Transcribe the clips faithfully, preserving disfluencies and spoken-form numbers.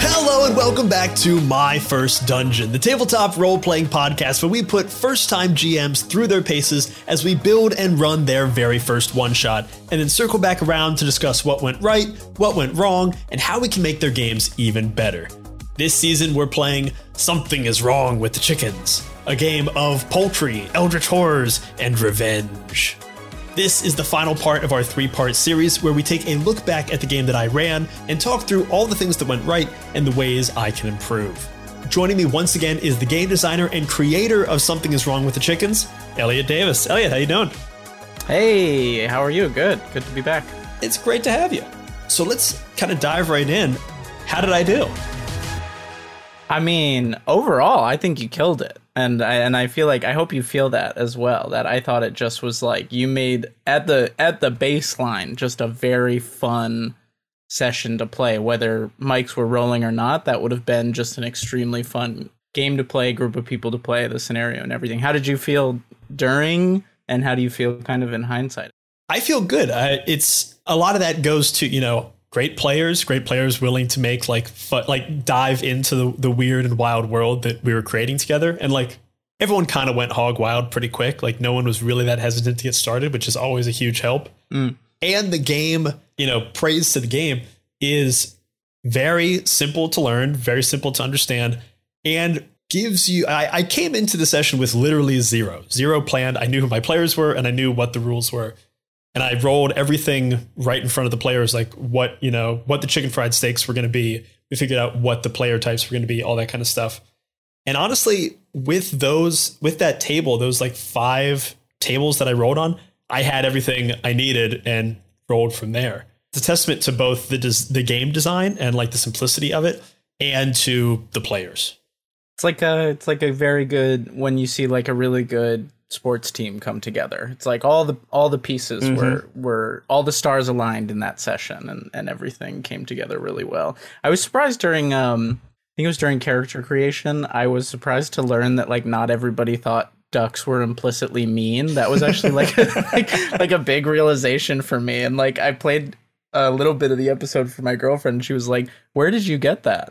Hello and welcome back to My First Dungeon, the tabletop role-playing podcast where we put first-time G Ms through their paces as we build and run their very first one-shot, and then circle back around to discuss what went right, what went wrong, and how we can make their games even better. This season we're playing Something is Wrong with the Chickens, a game of poultry, eldritch horrors, and revenge. This is the final part of our three-part series where we take a look back at the game that I ran and talk through all the things that went right and the ways I can improve. Joining me once again is the game designer and creator of Something is Wrong with the Chickens, Elliot Davis. Elliot, how you doing? Hey, how are you? Good. Good to be back. It's great to have you. So let's kind of dive right in. How did I do? I mean, overall, I think you killed it. And I, and I feel like I hope you feel that as well, that I thought it just was like you made at the at the baseline just a very fun session to play. Whether mics were rolling or not, that would have been just an extremely fun game to play, group of people to play, the scenario and everything. How did you feel during and how do you feel kind of in hindsight? I feel good. I, it's a lot of that goes to, you know, great players, great players willing to make like fu- like dive into the, the weird and wild world that we were creating together. And like everyone kind of went hog wild pretty quick. Like no one was really that hesitant to get started, which is always a huge help. Mm. And the game, you know, praise to the game is very simple to learn, very simple to understand, and gives you I, I came into the session with literally zero, zero planned. I knew who my players were and I knew what the rules were. And I rolled everything right in front of the players, like what, you know, what the chicken fried steaks were going to be. We figured out what the player types were going to be, all that kind of stuff. And honestly, with those, with that table, those like five tables that I rolled on, I had everything I needed and rolled from there. It's a testament to both the des- the game design and like the simplicity of it and to the players. It's like a, it's like a very good, when you see like a really good sports team come together. It's like all the all the pieces mm-hmm. were were all the stars aligned in that session, and, and everything came together really well. I was surprised during um I think it was during character creation. I was surprised to learn that like not everybody thought ducks were implicitly mean. That was actually like, a, like like a big realization for me. And like I played a little bit of the episode for my girlfriend and she was like, "Where did you get that?"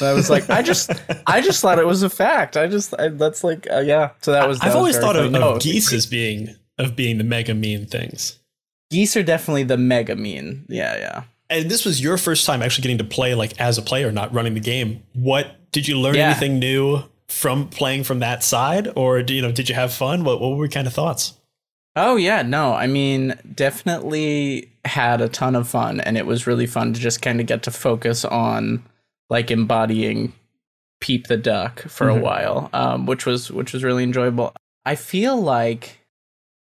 And I was like, I just, I just thought it was a fact. I just, I, that's like, uh, yeah. So that was. That I've was always thought of, of geese as being of being the mega mean things. Geese are definitely the mega mean. Yeah, yeah. And this was your first time actually getting to play like as a player, not running the game. What did you learn? Yeah. Anything new from playing from that side, or do you know? Did you have fun? What What were your kind of thoughts? Oh, yeah, no, I mean, definitely had a ton of fun, and it was really fun to just kind of get to focus on like embodying Peep the Duck for mm-hmm. a while, um, which was which was really enjoyable. I feel like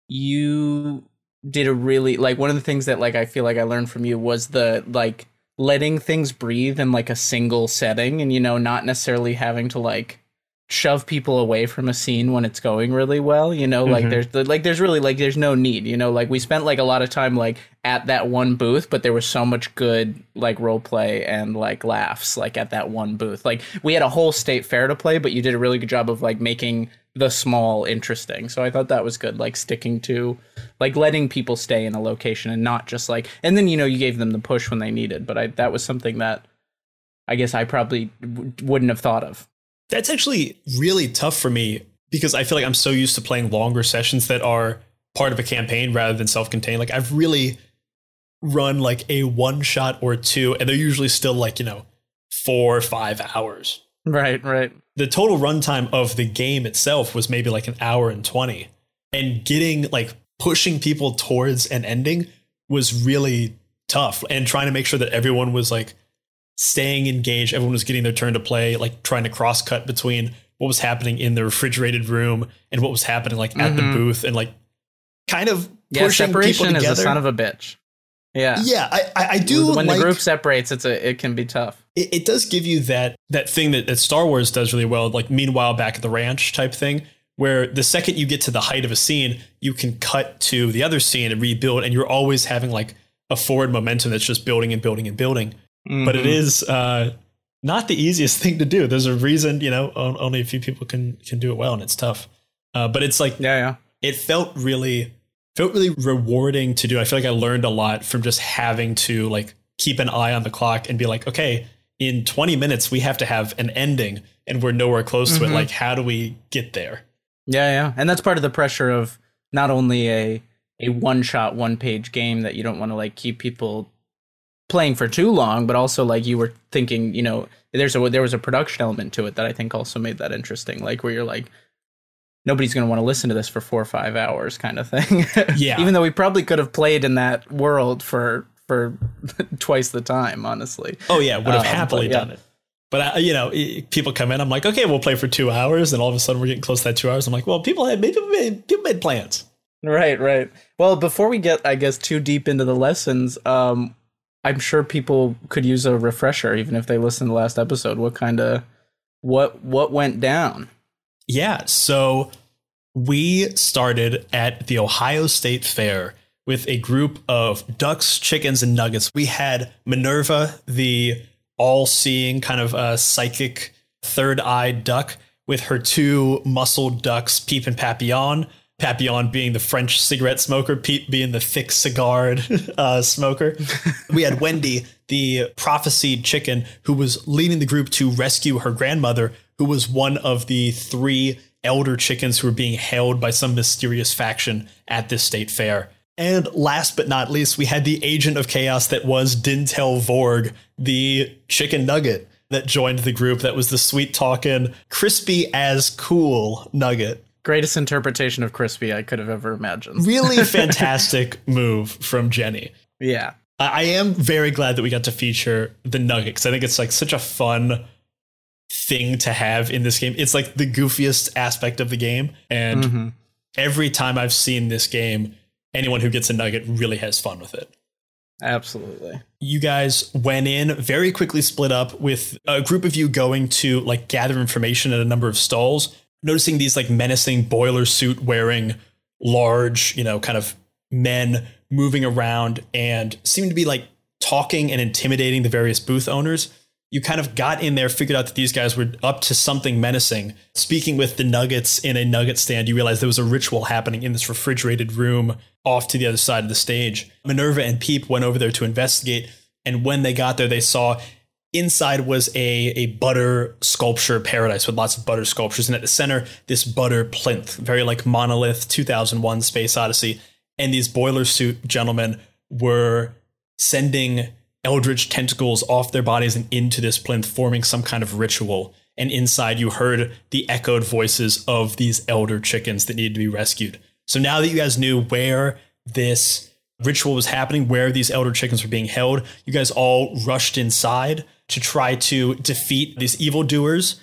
you did a really like one of the things that like I feel like I learned from you was the like letting things breathe in like a single setting, and, you know, not necessarily having to like shove people away from a scene when it's going really well, you know, like mm-hmm. there's like there's really like there's no need, you know, like we spent like a lot of time like at that one booth, but there was so much good like role play and like laughs like at that one booth. Like we had a whole state fair to play, but you did a really good job of like making the small interesting. So I thought that was good, like sticking to like letting people stay in a location and not just like, and then, you know, you gave them the push when they needed, but I that was something that I guess I probably w- wouldn't have thought of. That's actually really tough for me because I feel like I'm so used to playing longer sessions that are part of a campaign rather than self-contained. Like I've really run like a one shot or two, and they're usually still like, you know, four or five hours. Right, right. The total runtime of the game itself was maybe like an hour and twenty, and getting like pushing people towards an ending was really tough, and trying to make sure that everyone was like staying engaged, everyone was getting their turn to play, like trying to cross cut between what was happening in the refrigerated room and what was happening like at mm-hmm. the booth, and like kind of yeah, pushing separation people together is a son of a bitch. Yeah, yeah, I I, I do. When like, the group separates, it's a it can be tough. It, it does give you that that thing that, that Star Wars does really well, like meanwhile back at the ranch type thing, where the second you get to the height of a scene, you can cut to the other scene and rebuild, and you're always having like a forward momentum that's just building and building and building. Mm-hmm. But it is uh, not the easiest thing to do. There's a reason, you know, on, only a few people can can do it well, and it's tough. Uh, but it's like, yeah, yeah, it felt really felt really rewarding to do. I feel like I learned a lot from just having to like keep an eye on the clock and be like, okay, in twenty minutes, we have to have an ending and we're nowhere close mm-hmm. to it. Like, how do we get there? Yeah, yeah. And that's part of the pressure of not only a a one shot, one page game that you don't want to like keep people playing for too long, but also like you were thinking, you know, there's a there was a production element to it that I think also made that interesting, like where you're like, nobody's going to want to listen to this for four or five hours kind of thing. Yeah. Even though we probably could have played in that world for for twice the time, honestly. Oh, yeah. Would have um, happily but, yeah. done it. But, I, you know, people come in. I'm like, OK, we'll play for two hours. And all of a sudden we're getting close to that two hours. I'm like, well, people had maybe made, people made plans. Right. Right. Well, before we get, I guess, too deep into the lessons, um, I'm sure people could use a refresher, even if they listened to the last episode. What kind of what what went down? Yeah. So we started at the Ohio State Fair with a group of ducks, chickens, and nuggets. We had Minerva, the all-seeing kind of uh, psychic third-eyed duck, with her two muscled ducks, Peep and Papillon. Papillon being the French cigarette smoker, Peep being the thick cigar uh, smoker. We had Wendy, the prophesied chicken, who was leading the group to rescue her grandmother, who was one of the three elder chickens who were being held by some mysterious faction at this state fair. And last but not least, we had the agent of chaos that was Dintel Vorg, the chicken nugget that joined the group. That was the sweet talking, crispy as cool nugget. Greatest interpretation of crispy I could have ever imagined. Really fantastic move from Jenny. Yeah, I am very glad that we got to feature the nugget, because I think it's like such a fun thing to have in this game. It's like the goofiest aspect of the game. And mm-hmm. every time I've seen this game, anyone who gets a nugget really has fun with it. Absolutely. You guys went in very quickly, split up, with a group of you going to like gather information at a number of stalls, noticing these like menacing boiler suit wearing large, you know, kind of men moving around and seem to be like talking and intimidating the various booth owners. You kind of got in there, figured out that these guys were up to something menacing. Speaking with the nuggets in a nugget stand, you realize there was a ritual happening in this refrigerated room off to the other side of the stage. Minerva and Peep went over there to investigate. And when they got there, they saw inside was a, a butter sculpture paradise with lots of butter sculptures. And at the center, this butter plinth, very like monolith, two thousand one Space Odyssey. And these boiler suit gentlemen were sending eldritch tentacles off their bodies and into this plinth, forming some kind of ritual. And inside you heard the echoed voices of these elder chickens that needed to be rescued. So now that you guys knew where this ritual was happening, where these elder chickens were being held, you guys all rushed inside to try to defeat these evildoers.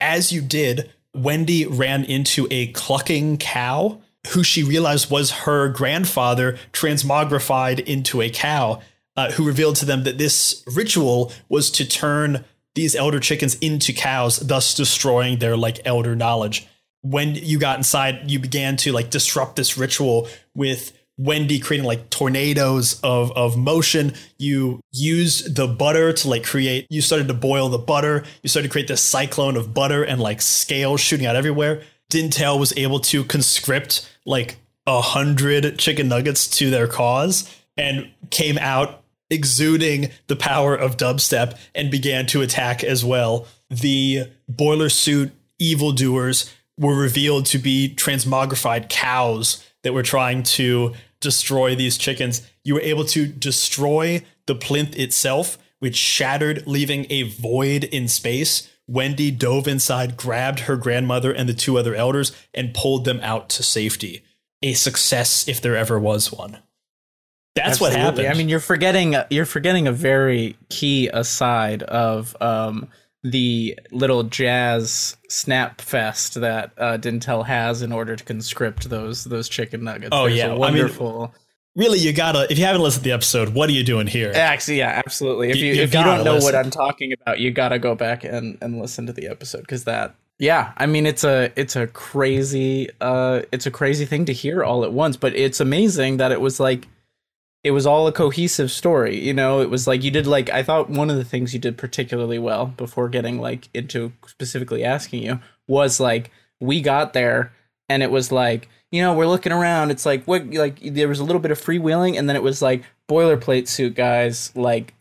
As you did, Wendy ran into a clucking cow, who she realized was her grandfather transmogrified into a cow, uh, who revealed to them that this ritual was to turn these elder chickens into cows, thus destroying their like elder knowledge. When you got inside, you began to like disrupt this ritual with Wendy creating like tornadoes of, of motion. You used the butter to like create, you started to boil the butter. You started to create this cyclone of butter and like scales shooting out everywhere. Dintel was able to conscript like a hundred chicken nuggets to their cause and came out exuding the power of dubstep and began to attack as well. The boiler suit evildoers were revealed to be transmogrified cows that were trying to destroy these chickens. You were able to destroy the plinth itself, which shattered, leaving a void in space. Wendy dove inside, grabbed her grandmother and the two other elders, and pulled them out to safety. A success, if there ever was one. That's Absolutely. What happened. I mean, you're forgetting you're forgetting a very key aside of um, the little jazz snap fest that uh, Dintel has in order to conscript those those chicken nuggets. Oh, There's yeah. A wonderful. I mean, really, you gotta, if you haven't listened to the episode, what are you doing here? Actually, yeah, absolutely. If you, you, if you don't know listen. what I'm talking about, you gotta go back and, and listen to the episode, because that, yeah, I mean, it's a it's a crazy uh, it's a crazy thing to hear all at once, but it's amazing that it was like, it was all a cohesive story. You know, it was like you did like, I thought one of the things you did particularly well before getting like into specifically asking you was like, we got there and it was like, you know, we're looking around. It's like, what, like there was a little bit of freewheeling, and then it was like boilerplate suit guys, like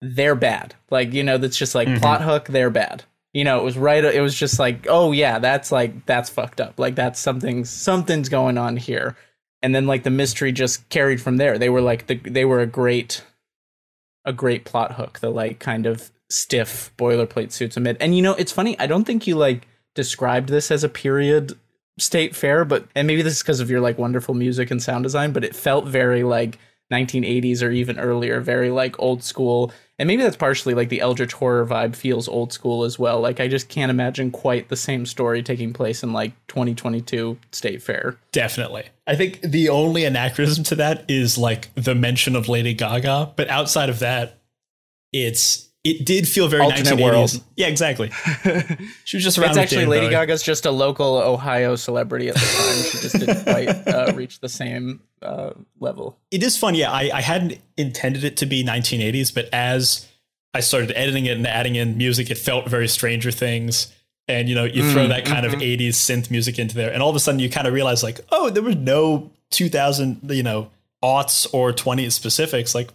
they're bad. Like, you know, that's just like mm-hmm. plot hook. They're bad. You know, it was right. It was just like, oh yeah, that's like, that's fucked up. Like that's something, something's going on here. And then like the mystery just carried from there. They were like, the, they were a great, a great plot hook. The like kind of stiff boilerplate suits amid. And you know, it's funny. I don't think you like described this as a period state fair, but, and maybe this is because of your like wonderful music and sound design, but it felt very like nineteen eighties or even earlier, very like old school. And maybe that's partially like the Eldritch horror vibe feels old school as well. Like I just can't imagine quite the same story taking place in like twenty twenty-two state fair. Definitely. I think the only anachronism to that is like the mention of Lady Gaga. But outside of that, it's it did feel very alternate world. Yeah, exactly. She was just around. It's actually Lady Gaga's just a local Ohio celebrity at the time. She just didn't quite uh, reach the same uh, level. It is fun. Yeah, I, I hadn't intended it to be nineteen eighties, but as I started editing it and adding in music, it felt very Stranger Things. And, you know, you throw mm, that kind mm-hmm. of eighties synth music into there. And all of a sudden you kind of realize like, oh, there was no two thousand, you know, aughts or twenties specifics. Like,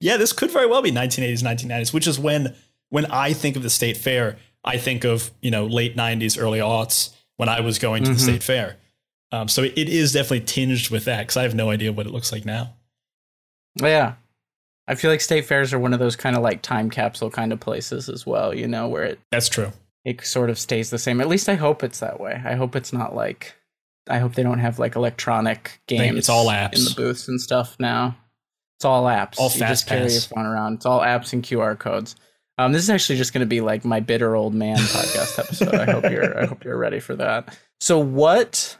yeah, this could very well be nineteen eighties, nineteen nineties, which is when when I think of the state fair, I think of, you know, late nineties, early aughts when I was going to mm-hmm. the state fair. Um, so it is definitely tinged with that because I have no idea what it looks like now. Yeah, I feel like state fairs are one of those kind of like time capsule kind of places as well, you know, where it that's true. It sort of stays the same. At least I hope it's that way. I hope it's not like I hope they don't have like electronic games. It's all apps in the booths and stuff now. It's all apps. All fast you just carry pass. Your phone around. It's all apps and Q R codes. Um, this is actually just going to be like my bitter old man podcast episode. I hope you're. I hope you're ready for that. So, what?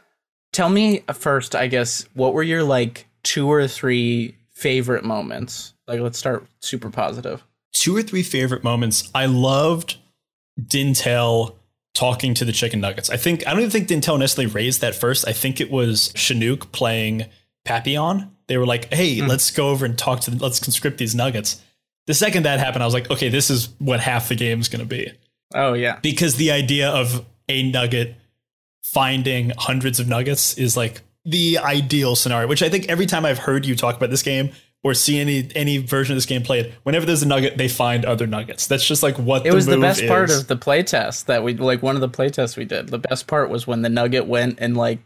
Tell me first. I guess what were your like two or three favorite moments? Like, let's start super positive. Two or three favorite moments. I loved Dintel talking to the chicken nuggets. I think I don't even think Dintel necessarily raised that first. I think it was Chinook playing Papillon. They were like, hey, mm. let's go over and talk to them. Let's conscript these nuggets. The second that happened, I was like, OK, this is what half the game is going to be. Oh, yeah. Because the idea of a nugget finding hundreds of nuggets is like the ideal scenario, which I think every time I've heard you talk about this game or see any any version of this game played, whenever there's a nugget, they find other nuggets. That's just like what it the was move the best is. Part of the playtest that we like one of the playtests we did. The best part was when the nugget went and like.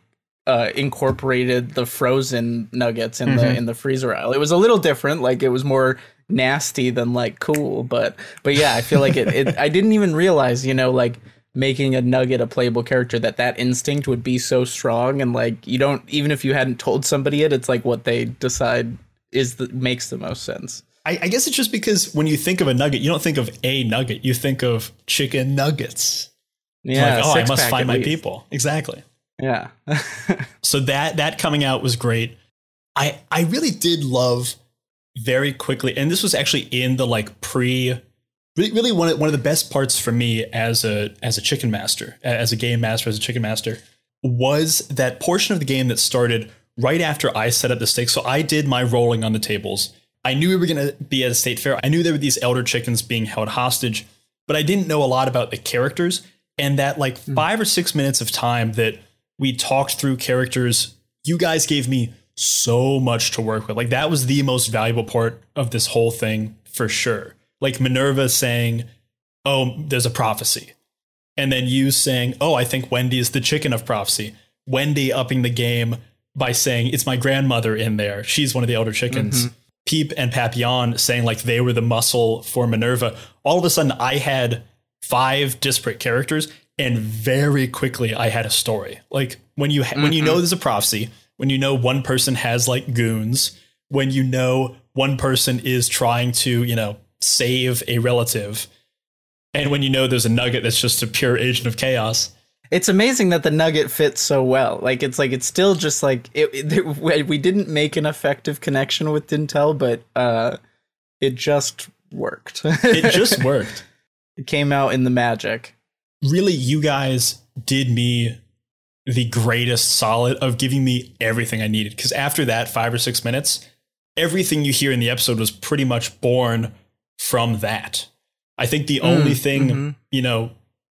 Uh, incorporated the frozen nuggets in mm-hmm. the in the freezer aisle. It was a little different, like it was more nasty than like cool, but but yeah, I feel like it, it I didn't even realize, you know, like making a nugget a playable character that that instinct would be so strong, and like you don't even if you hadn't told somebody it, it's like what they decide is the makes the most sense. I, I guess it's just because when you think of a nugget, you don't think of a nugget, you think of chicken nuggets. Yeah, like, oh, I must find my people. Exactly. Yeah. So that that coming out was great. I I really did love very quickly. And this was actually in the like pre really, really one of one of the best parts for me as a as a chicken master, as a game master, as a chicken master was that portion of the game that started right after I set up the stakes. So I did my rolling on the tables. I knew we were going to be at a state fair. I knew there were these elder chickens being held hostage, but I didn't know a lot about the characters. And that like mm. five or six minutes of time that we talked through characters. You guys gave me so much to work with. Like that was the most valuable part of this whole thing for sure. Like Minerva saying, oh, there's a prophecy. And then you saying, oh, I think Wendy is the chicken of prophecy. Wendy upping the game by saying it's my grandmother in there. She's one of the elder chickens. Mm-hmm. Peep and Papillon saying like they were the muscle for Minerva. All of a sudden I had five disparate characters. And very quickly, I had a story. Like when you ha- mm-hmm. when you know there's a prophecy, when you know one person has like goons, when you know one person is trying to, you know, save a relative, and when you know there's a nugget that's just a pure agent of chaos. It's amazing that the nugget fits so well. Like it's like it's still just like it, it, we didn't make an effective connection with Dintel, but uh, it just worked. It just worked. It came out in the magic. Really, you guys did me the greatest solid of giving me everything I needed, because after that five or six minutes, everything you hear in the episode was pretty much born from that. I think the mm, only thing, mm-hmm. you know,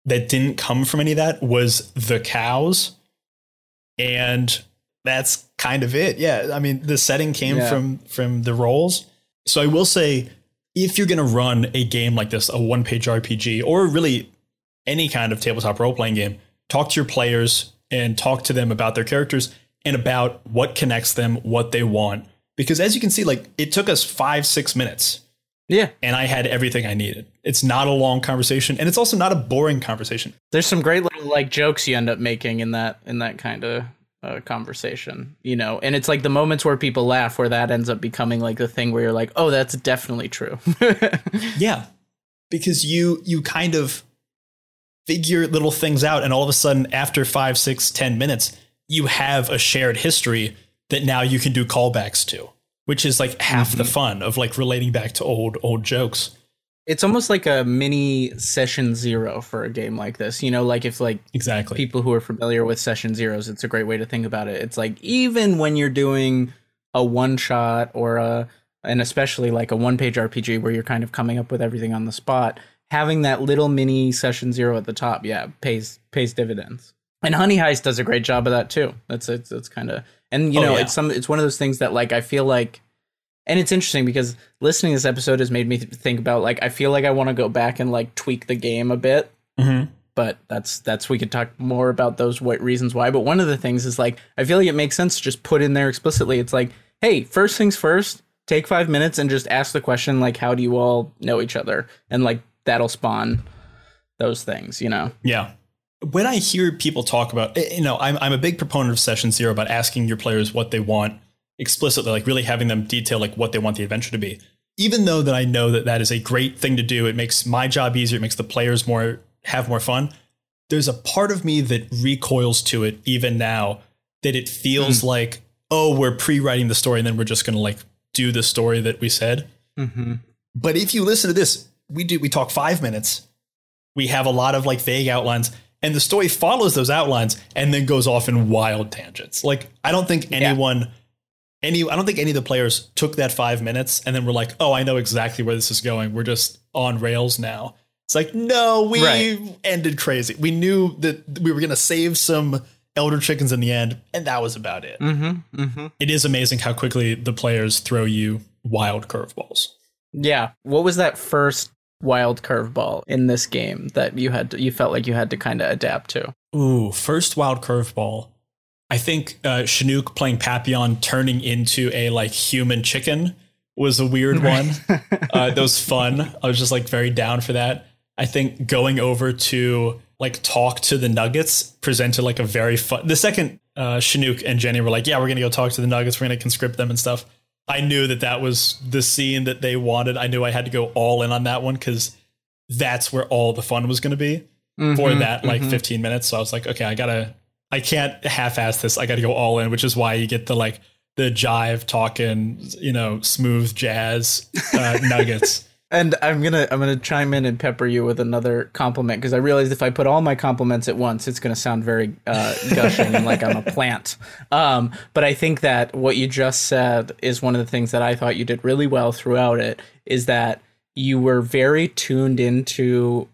that didn't come from any of that was the cows And that's kind of it. Yeah. I mean, the setting came yeah. from from the roles. So I will say, if you're going to run a game like this, a one page R P G, or really any kind of tabletop role playing game, talk to your players and talk to them about their characters and about what connects them, what they want. Because as you can see, like, it took us five, six minutes. Yeah. And I had everything I needed. It's not a long conversation, and it's also not a boring conversation. There's some great little like jokes you end up making in that in that kind of uh, conversation, you know, and it's like the moments where people laugh where that ends up becoming like the thing where you're like, oh, that's definitely true. Yeah, because you you kind of figure little things out. And all of a sudden, after five, six, ten minutes, you have a shared history that now you can do callbacks to, which is like half mm-hmm. the fun of like relating back to old, old jokes. It's almost like a mini session zero for a game like this. You know, like if like exactly people who are familiar with session zeros, it's a great way to think about it. It's like even when you're doing a one shot or a and especially like a one page R P G where you're kind of coming up with everything on the spot, having that little mini session zero at the top. Yeah, pays pays dividends. And Honey Heist does a great job of that, too. That's it's, it's kind of and, you oh, know, yeah. it's some it's one of those things that like I feel like, and it's interesting because listening to this episode has made me think about like I feel like I want to go back and like tweak the game a bit. Mm-hmm. But that's that's we could talk more about those what reasons why. But one of the things is like I feel like it makes sense to just put in there explicitly. It's like, hey, first things first, take five minutes and just ask the question, like, how do you all know each other? And like that'll spawn those things, you know? Yeah. When I hear people talk about, you know, I'm I'm a big proponent of session zero about asking your players what they want explicitly, like really having them detail like what they want the adventure to be, even though that I know that that is a great thing to do. It makes my job easier. It makes the players more have more fun. There's a part of me that recoils to it even now, that it feels mm. like, oh, we're pre-writing the story and then we're just going to like do the story that we said. Mm-hmm. But if you listen to this, we do we talk five minutes. We have a lot of like vague outlines. And the story follows those outlines and then goes off in wild tangents. Like, I don't think anyone, yeah. any, I don't think any of the players took that five minutes and then were like, oh, I know exactly where this is going. We're just on rails now. It's like, no, we right. ended crazy. We knew that we were going to save some elder chickens in the end. And that was about it. Mm-hmm, mm-hmm. It is amazing how quickly the players throw you wild curveballs. Yeah. What was that first wild curveball in this game that you had to, you felt like you had to kind of adapt to? Ooh, first wild curveball. I think uh, Chinook playing Papillon turning into a like human chicken was a weird one. uh, that was fun. I was just like very down for that. I think going over to like talk to the Nuggets presented like a very fun. The second uh, Chinook and Jenny were like, yeah, we're going to go talk to the Nuggets. We're going to conscript them and stuff. I knew that that was the scene that they wanted. I knew I had to go all in on that one because that's where all the fun was going to be mm-hmm, for that like mm-hmm. fifteen minutes. So I was like, OK, I got to I can't half ass this. I got to go all in, which is why you get the like the jive talking, you know, smooth jazz uh, nuggets. And I'm going to I'm going to chime in and pepper you with another compliment, because I realized if I put all my compliments at once, it's going to sound very uh, gushing and like I'm a plant. Um, but I think that what you just said is one of the things that I thought you did really well throughout it, is that you were very tuned into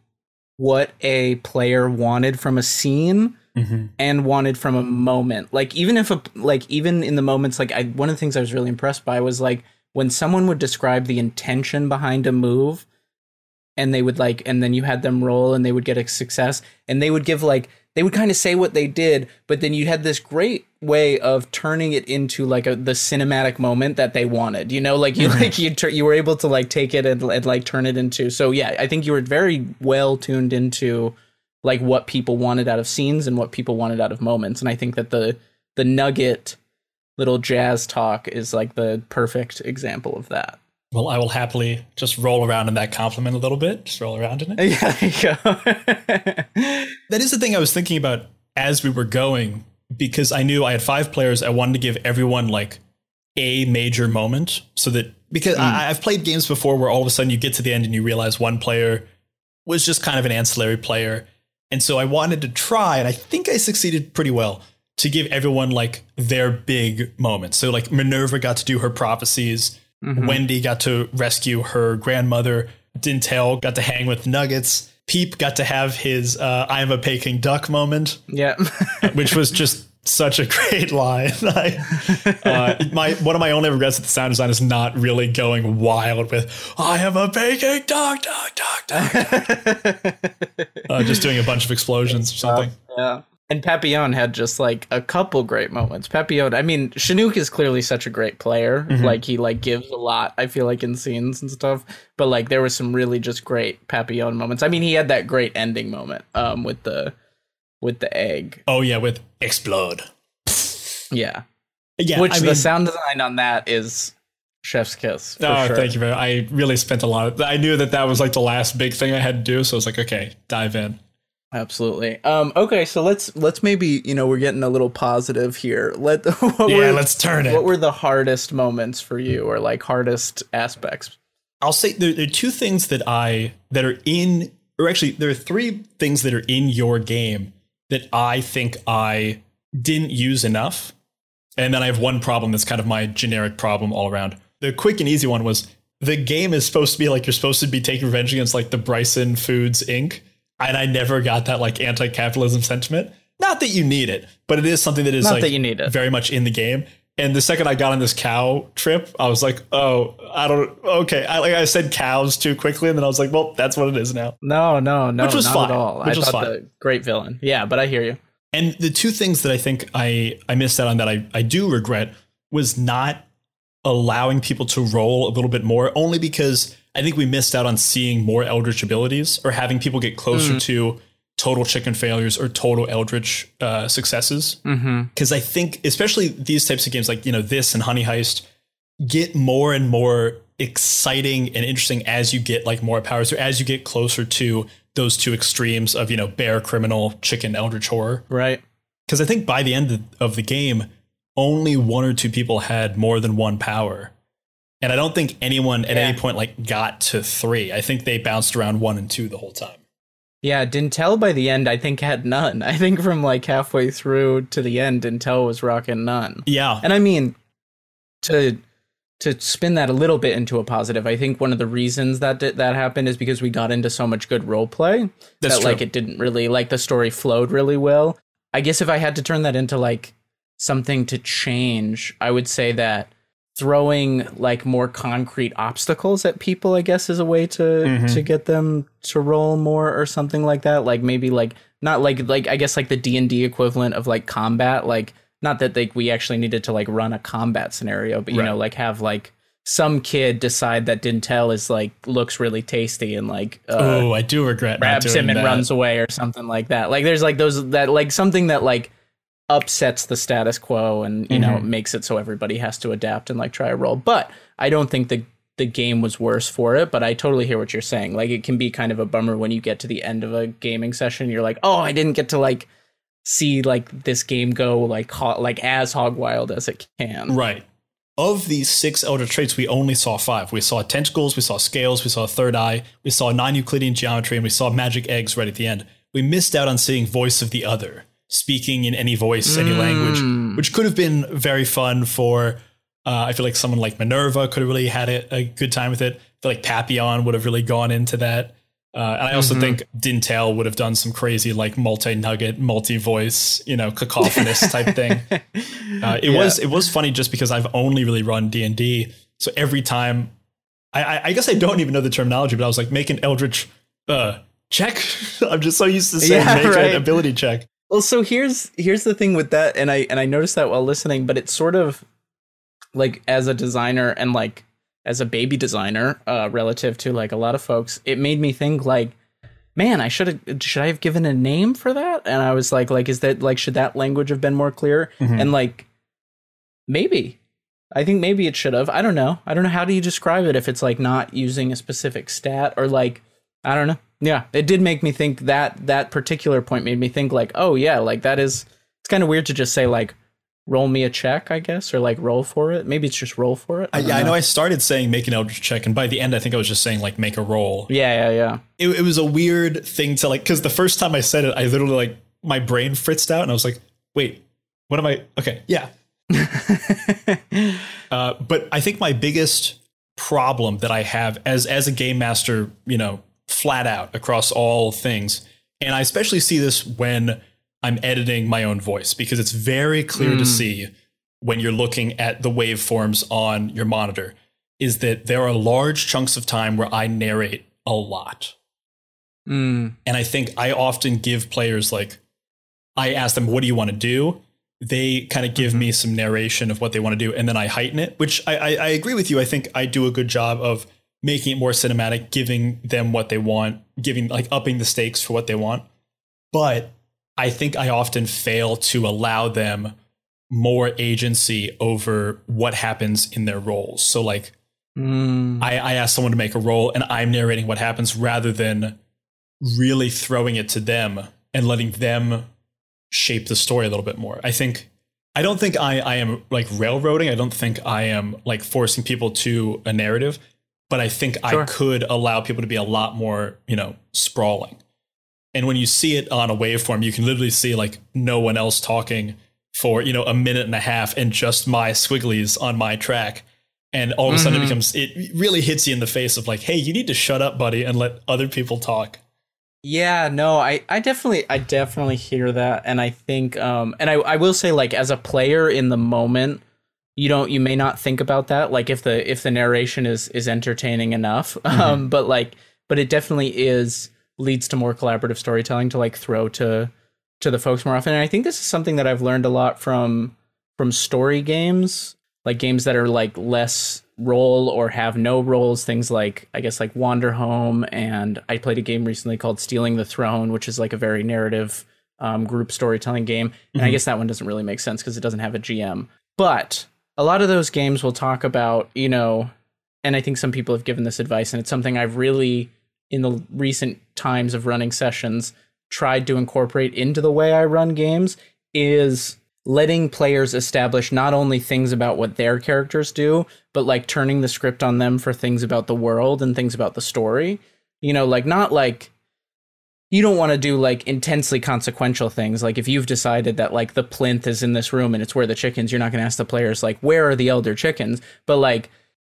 what a player wanted from a scene mm-hmm. and wanted from a moment. Like even if a, like even in the moments, like I, one of the things I was really impressed by was like, when someone would describe the intention behind a move, and they would like, and then you had them roll and they would get a success, and they would give like, they would kind of say what they did, but then you had this great way of turning it into like a, the cinematic moment that they wanted, you know, like you, mm-hmm. like you, tur- you were able to like take it and, and like turn it into. So yeah, I think you were very well tuned into like what people wanted out of scenes and what people wanted out of moments. And I think that the, the nugget little jazz talk is like the perfect example of that. Well, I will happily just roll around in that compliment a little bit. Just roll around in it. Yeah, there you go. That is the thing I was thinking about as we were going, because I knew I had five players. I wanted to give everyone like a major moment, so that because mm. I, I've played games before where all of a sudden you get to the end and you realize one player was just kind of an ancillary player. And so I wanted to try, and I think I succeeded pretty well, to give everyone like their big moments. So like Minerva got to do her prophecies. Mm-hmm. Wendy got to rescue her grandmother. Dintel got to hang with Nuggets. Peep got to have his uh, I am a Peking duck moment. Yeah. Which was just such a great line. I, uh, my one of my only regrets at the sound design is not really going wild with "I am a baking dog, dog, dog, dog." uh, just doing a bunch of explosions or something. Yeah. And Papillon had just like a couple great moments. Papillon, I mean, Chinook is clearly such a great player. Mm-hmm. Like he like gives a lot, I feel like, in scenes and stuff. But like there was some really just great Papillon moments. I mean, he had that great ending moment um, with the with the egg. Oh, yeah. With explode. Yeah. Yeah. Which I the mean, sound design on that is chef's kiss. Oh, sure. Thank you. Very much. I really spent a lot of I knew that that was like the last big thing I had to do. So I was like, OK, dive in. Absolutely. Um, okay, so let's let's maybe, you know, we're getting a little positive here. Let what yeah, were, let's turn it. What were the hardest moments for you, or like hardest aspects? I'll say there, there are two things that I that are in, or actually there are three things that are in your game that I think I didn't use enough. And then I have one problem that's kind of my generic problem all around. The quick and easy one was the game is supposed to be like you're supposed to be taking revenge against like the Bryson Foods Incorporated. And I never got that like anti-capitalism sentiment. Not that you need it, but it is something that is Not like that you need it. Very much in the game. And the second I got on this cow trip, I was like, oh, I don't. OK, I like I said cows too quickly. And then I was like, well, that's what it is now. No, no, no. Which was not fine. At all. Which I was thought fine. The great villain. Yeah, but I hear you. And the two things that I think I, I missed out on that I, I do regret was not allowing people to roll a little bit more, only because I think we missed out on seeing more Eldritch abilities or having people get closer mm. to total chicken failures or total Eldritch uh, successes. Because mm-hmm. I think especially these types of games like, you know, this and Honey Heist get more and more exciting and interesting as you get like more powers or as you get closer to those two extremes of, you know, bear criminal, chicken Eldritch horror. Right. Because I think by the end of the game, only one or two people had more than one power. And I don't think anyone at yeah. any point like got to three. I think they bounced around one and two the whole time. Yeah, Dintel by the end, I think, had none. I think from like halfway through to the end, Dintel was rocking none. Yeah. And I mean, to to spin that a little bit into a positive, I think one of the reasons that that happened is because we got into so much good role play That's that true. Like it didn't really like the story flowed really well. I guess if I had to turn that into like something to change, I would say that throwing like more concrete obstacles at people, I guess, is a way to mm-hmm. to get them to roll more or something like that. Like maybe like not like like I guess like the D and D equivalent of like combat, like not that like we actually needed to like run a combat scenario, but, you right. know, like have like some kid decide that Dintel is like looks really tasty and like, uh, oh, I do regret grabs not doing him and that. Runs away or something like that. Like there's like those that like something that like upsets the status quo and, you mm-hmm. know, makes it so everybody has to adapt and like try a roll. But I don't think the the game was worse for it. But I totally hear what you're saying. Like it can be kind of a bummer when you get to the end of a gaming session. You're like, oh, I didn't get to like see like this game go like ho- like as hog wild as it can. Right. Of these six elder traits, we only saw five. We saw tentacles. We saw scales. We saw third eye. We saw non-Euclidean geometry, and we saw magic eggs right at the end. We missed out on seeing voice of the other. Speaking in any voice, any mm. language, which could have been very fun for, uh, I feel like someone like Minerva could have really had a, a good time with it. I feel like Papillon would have really gone into that. Uh, and I also mm-hmm. think Dintel would have done some crazy, like multi-nugget, multi-voice, you know, cacophonous type thing. Uh, it yeah. was, it was funny just because I've only really run D and D. So every time I, I, I guess I don't even know the terminology, but I was like, make an Eldritch, uh, check. I'm just so used to saying yeah, make right. an ability check. Well, so here's here's the thing with that, and I and I noticed that while listening, but it's sort of like as a designer and like as a baby designer, uh, relative to like a lot of folks, it made me think like, man, I should have should I have given a name for that? And I was like, like is that like should that language have been more clear? Mm-hmm. And like maybe I think maybe it should have. I don't know. I don't know. How do you describe it if it's like not using a specific stat or like I don't know. Yeah, it did make me think that that particular point made me think like, oh, yeah, like that is it's kind of weird to just say like roll me a check, I guess, or like roll for it. Maybe it's just roll for it. I, I, yeah, know. I know I started saying make an Eldritch check. And by the end, I think I was just saying like make a roll. Yeah, yeah, yeah. It, it was a weird thing to like because the first time I said it, I literally like my brain fritzed out and I was like, wait, what am I? OK, yeah. uh, but I think my biggest problem that I have as as a game master, you know, flat out across all things. And I especially see this when I'm editing my own voice, because it's very clear mm. to see when you're looking at the waveforms on your monitor, is that there are large chunks of time where I narrate a lot. Mm. And I think I often give players, like, I ask them, what do you want to do? They kind of give mm-hmm. me some narration of what they want to do, and then I heighten it, which I, I, I agree with you. I think I do a good job of making it more cinematic, giving them what they want, giving, like, upping the stakes for what they want. But I think I often fail to allow them more agency over what happens in their roles. So, like, mm. I, I ask someone to make a roll and I'm narrating what happens, rather than really throwing it to them and letting them shape the story a little bit more. I think I don't think I, I am like railroading. I don't think I am like forcing people to a narrative, but I think sure. I could allow people to be a lot more, you know, sprawling. And when you see it on a waveform, you can literally see, like, no one else talking for, you know, a minute and a half and just my squigglies on my track. And all of a mm-hmm. sudden it becomes, it really hits you in the face of, like, hey, you need to shut up, buddy, and let other people talk. Yeah, no, I, I definitely I definitely hear that. And I think um and I, I will say, like, as a player in the moment, you don't you may not think about that, like, if the if the narration is is entertaining enough. Mm-hmm. Um but like but it definitely is leads to more collaborative storytelling to, like, throw to to the folks more often. And I think this is something that I've learned a lot from from story games, like games that are, like, less role or have no roles, things like, I guess, like Wander Home, and I played a game recently called Stealing the Throne, which is, like, a very narrative um, group storytelling game. And mm-hmm. I guess that one doesn't really make sense because it doesn't have a G M. But a lot of those games will talk about, you know, and I think some people have given this advice, and it's something I've really, in the recent times of running sessions, tried to incorporate into the way I run games, is letting players establish not only things about what their characters do, but, like, turning the script on them for things about the world and things about the story. You know, like, not like, you don't want to do, like, intensely consequential things. Like, if you've decided that, like, the plinth is in this room and it's where the chickens, you're not going to ask the players, like, where are the elder chickens? But, like,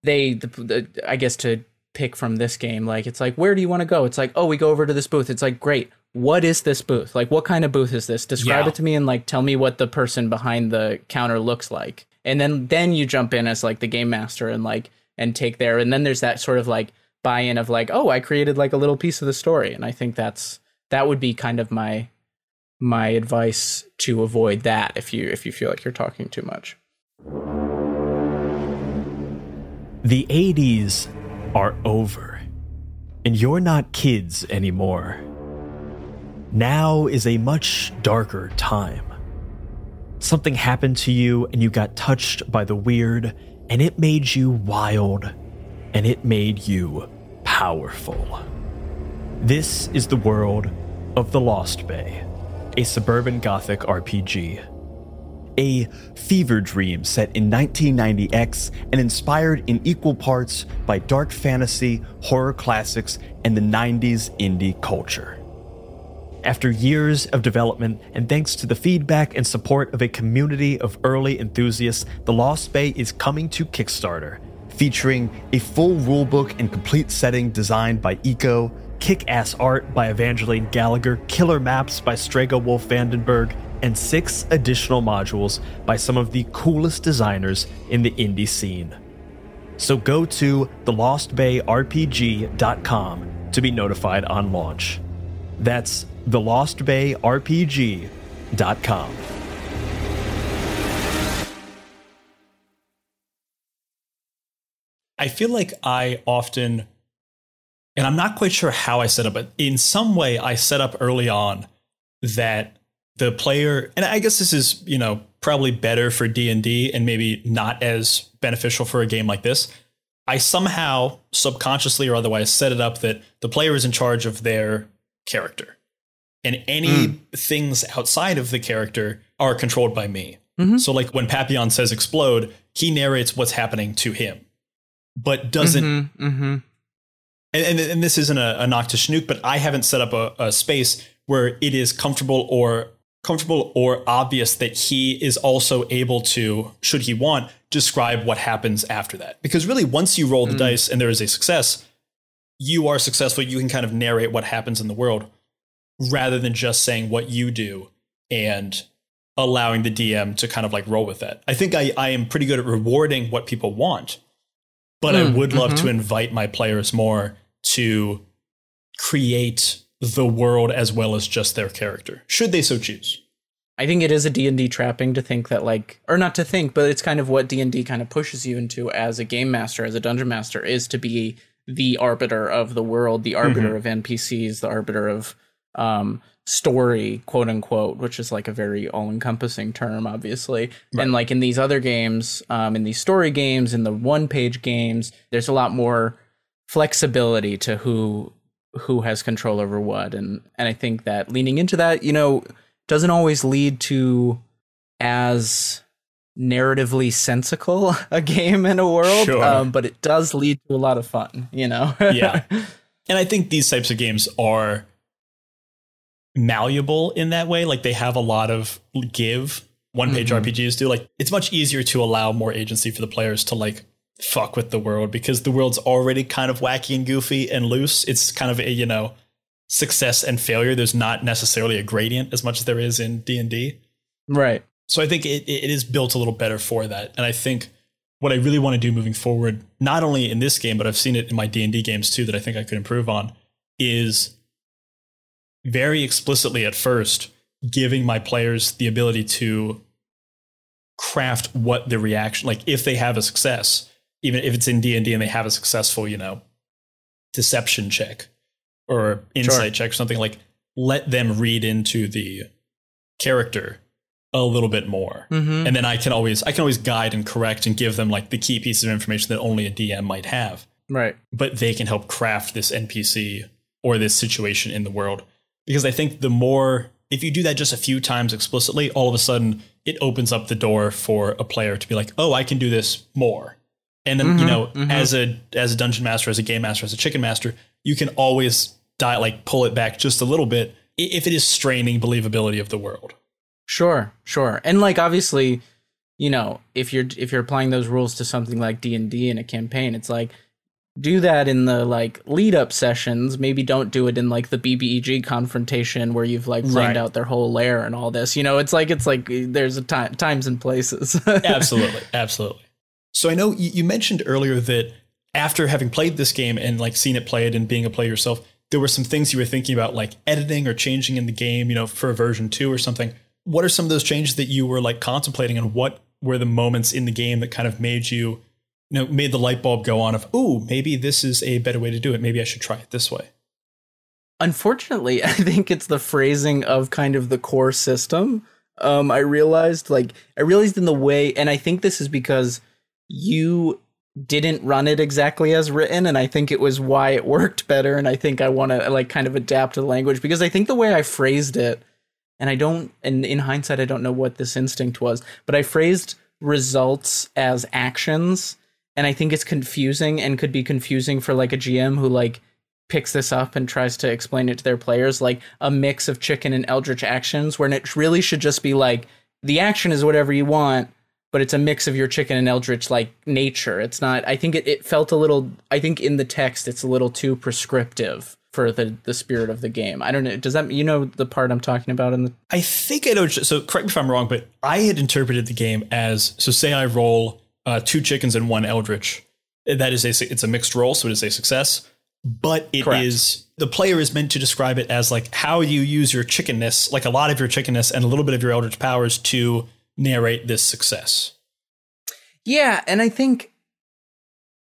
they, the, the, I guess to pick from this game, like, it's like, where do you want to go? It's like, oh, we go over to this booth. It's like, great. What is this booth? Like, what kind of booth is this? Describe yeah. it to me, and, like, tell me what the person behind the counter looks like. And then, then you jump in as, like, the game master and, like, and take there. And then there's that sort of, like, buy-in of, like, oh, I created, like, a little piece of the story. And I think that's, that would be kind of my, my advice to avoid that if you, if you feel like you're talking too much. The eighties are over, and you're not kids anymore. Now is a much darker time. Something happened to you, and you got touched by the weird, and it made you wild, and it made you powerful. This is the world of The Lost Bay, a suburban gothic R P G. A fever dream set in nineteen ninety X and inspired in equal parts by dark fantasy, horror classics, and the nineties indie culture. After years of development, and thanks to the feedback and support of a community of early enthusiasts, The Lost Bay is coming to Kickstarter, featuring a full rulebook and complete setting designed by Eco, kick-ass art by Evangeline Gallagher, killer maps by Strega Wolf Vandenberg, and six additional modules by some of the coolest designers in the indie scene. So go to the lost bay r p g dot com to be notified on launch. That's the lost bay r p g dot com. I feel like I often, and I'm not quite sure how I set up, but in some way I set up early on that the player, and I guess this is, you know, probably better for D and D and maybe not as beneficial for a game like this. I somehow subconsciously or otherwise set it up that the player is in charge of their character, and any mm. things outside of the character are controlled by me. Mm-hmm. So, like, when Papillon says explode, he narrates what's happening to him, but doesn't. Mm-hmm. Mm-hmm. And, and, and this isn't a, a knock to Schnook, but I haven't set up a, a space where it is comfortable or comfortable or obvious that he is also able to, should he want, describe what happens after that. Because really, once you roll the mm. dice and there is a success, you are successful. You can kind of narrate what happens in the world, rather than just saying what you do and allowing the D M to kind of like roll with that. I think I, I am pretty good at rewarding what people want, but mm, I would love mm-hmm. to invite my players more to create the world as well as just their character, should they so choose. I think it is a D and D trapping to think that like, or not to think, but it's kind of what D and D kind of pushes you into as a game master, as a dungeon master, is to be the arbiter of the world, the arbiter mm-hmm. of N P Cs, the arbiter of um, story, quote unquote, which is like a very all encompassing term, obviously. Right. And like in these other games, um, in these story games, in the one page games, there's a lot more flexibility to who who has control over what. And, and I think that leaning into that, you know, doesn't always lead to as narratively sensical a game in a world, sure. um, but it does lead to a lot of fun, you know? Yeah. And I think these types of games are malleable in that way. Like they have a lot of give. One page mm-hmm. R P Gs do. Like it's much easier to allow more agency for the players to like fuck with the world, because the world's already kind of wacky and goofy and loose. It's kind of a, you know, success and failure. There's not necessarily a gradient as much as there is in D and D. Right. So I think it, it is built a little better for that. And I think what I really want to do moving forward, not only in this game, but I've seen it in my D and D games too, that I think I could improve on, is very explicitly at first giving my players the ability to craft what the reaction, like if they have a success, even if it's in D and D and they have a successful, you know, deception check, or insight sure. check or something, like let them read into the character a little bit more. Mm-hmm. And then I can always, I can always guide and correct and give them like the key pieces of information that only a D M might have. Right. But they can help craft this N P C or this situation in the world. Because I think the more, if you do that just a few times explicitly, all of a sudden it opens up the door for a player to be like, oh, I can do this more. And then, mm-hmm, you know, mm-hmm. as a, as a dungeon master, as a game master, as a chicken master, you can always die, like pull it back just a little bit if it is straining believability of the world. Sure, sure. And like, obviously, you know, if you're if you're applying those rules to something like D and D in a campaign, it's like do that in the like lead up sessions. Maybe don't do it in like the B B E G confrontation where you've like planned right. out their whole lair and all this. You know, it's like it's like there's a time, times and places. Absolutely. Absolutely. So I know you mentioned earlier that after having played this game and like seen it played and being a player yourself, there were some things you were thinking about, like editing or changing in the game, you know, for version two or something. What are some of those changes that you were like contemplating, and what were the moments in the game that kind of made you, you know, made the light bulb go on of, ooh, maybe this is a better way to do it. Maybe I should try it this way. Unfortunately, I think it's the phrasing of kind of the core system. Um, I realized like I realized in the way, and I think this is because you didn't run it exactly as written, and I think it was why it worked better, and I think I want to like kind of adapt to the language, because I think the way I phrased it, and I don't, and in hindsight I don't know what this instinct was, but I phrased results as actions, and I think it's confusing and could be confusing for like a G M who like picks this up and tries to explain it to their players, like a mix of chicken and eldritch actions, when it really should just be like the action is whatever you want, but it's a mix of your chicken and eldritch like nature. It's not, I think it, it felt a little, I think in the text, it's a little too prescriptive for the, the spirit of the game. I don't know. Does that, you know, the part I'm talking about in the, I think I know. So correct me if I'm wrong, but I had interpreted the game as, so say I roll uh, two chickens and one eldritch. That is a, it's a mixed roll. So it is a success, but it correct. Is, the player is meant to describe it as like how you use your chickenness, like a lot of your chickenness and a little bit of your eldritch powers to narrate this success. Yeah, and I think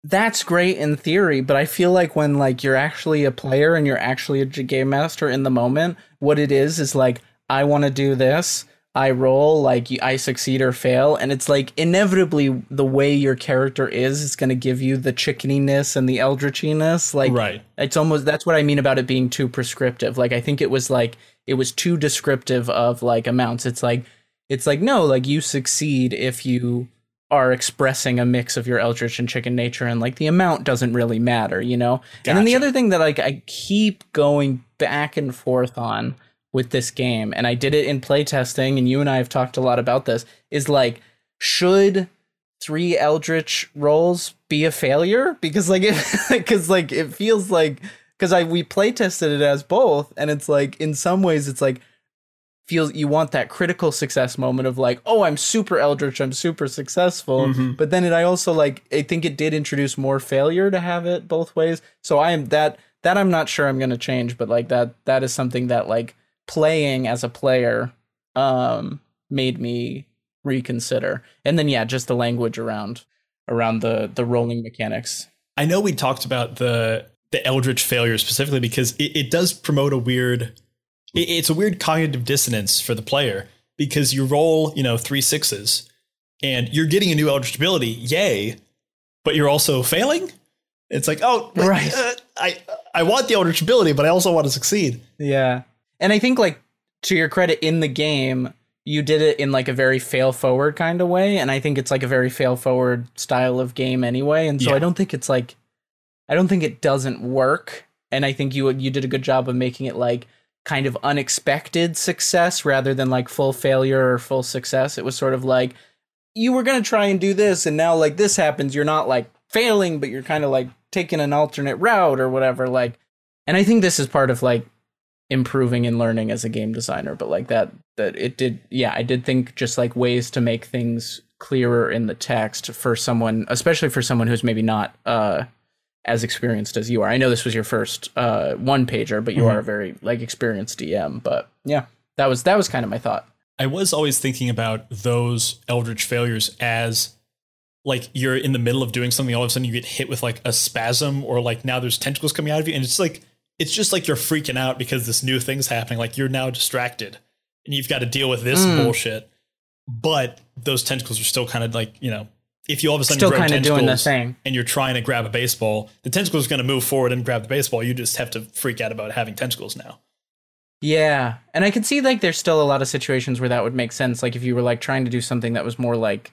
that's great in theory, but I feel like when like you're actually a player and you're actually a game master in the moment, what it is is like, I want to do this, I roll, like I succeed or fail, and it's like inevitably the way your character is is going to give you the chickeniness and the eldritchiness, like right. It's almost, that's what I mean about it being too prescriptive. Like I think it was like it was too descriptive of like amounts. It's like It's like, no, like you succeed if you are expressing a mix of your eldritch and chicken nature, and like the amount doesn't really matter, you know? Gotcha. And then the other thing that like I keep going back and forth on with this game, and I did it in playtesting, and you and I have talked a lot about this, is like, should three eldritch rolls be a failure? Because like, because like it feels like, because I we playtested it as both, and it's like in some ways it's like, feels you want that critical success moment of like, oh, I'm super eldritch, I'm super successful. Mm-hmm. But then it, I also like, I think it did introduce more failure to have it both ways. So I am that, that I'm not sure I'm going to change, but like that, that is something that like playing as a player um, made me reconsider. And then, yeah, just the language around, around the, the rolling mechanics. I know we talked about the, the eldritch failure specifically because it, it does promote a weird, it's a weird cognitive dissonance for the player because you roll, you know, three sixes and you're getting a new eldritch ability. Yay. But you're also failing. It's like, oh, right. Uh, I, I want the eldritch ability, but I also want to succeed. Yeah. And I think like to your credit in the game, you did it in like a very fail forward kind of way. And I think it's like a very fail forward style of game anyway. And so yeah. I don't think it's like, I don't think it doesn't work. And I think you, you did a good job of making it like, kind of unexpected success rather than like full failure or full success. It was sort of like you were going to try and do this and now like this happens. You're not like failing, but you're kind of like taking an alternate route or whatever. Like, and I think this is part of like improving and learning as a game designer, but like that, that it did. Yeah, I did think just like ways to make things clearer in the text for someone, especially for someone who's maybe not, uh, as experienced as you are. I know this was your first uh, one pager, but you mm-hmm. are a very like experienced D M. But yeah, that was that was kind of my thought. I was always thinking about those eldritch failures as like you're in the middle of doing something. All of a sudden you get hit with like a spasm or like now there's tentacles coming out of you. And it's like it's just like you're freaking out because this new thing's happening. Like you're now distracted and you've got to deal with this mm. bullshit. But those tentacles are still kind of like, you know, if you all of a sudden still kind of doing the thing and you're trying to grab a baseball, the tentacles are going to move forward and grab the baseball. You just have to freak out about having tentacles now. Yeah. And I can see like there's still a lot of situations where that would make sense. Like if you were like trying to do something that was more like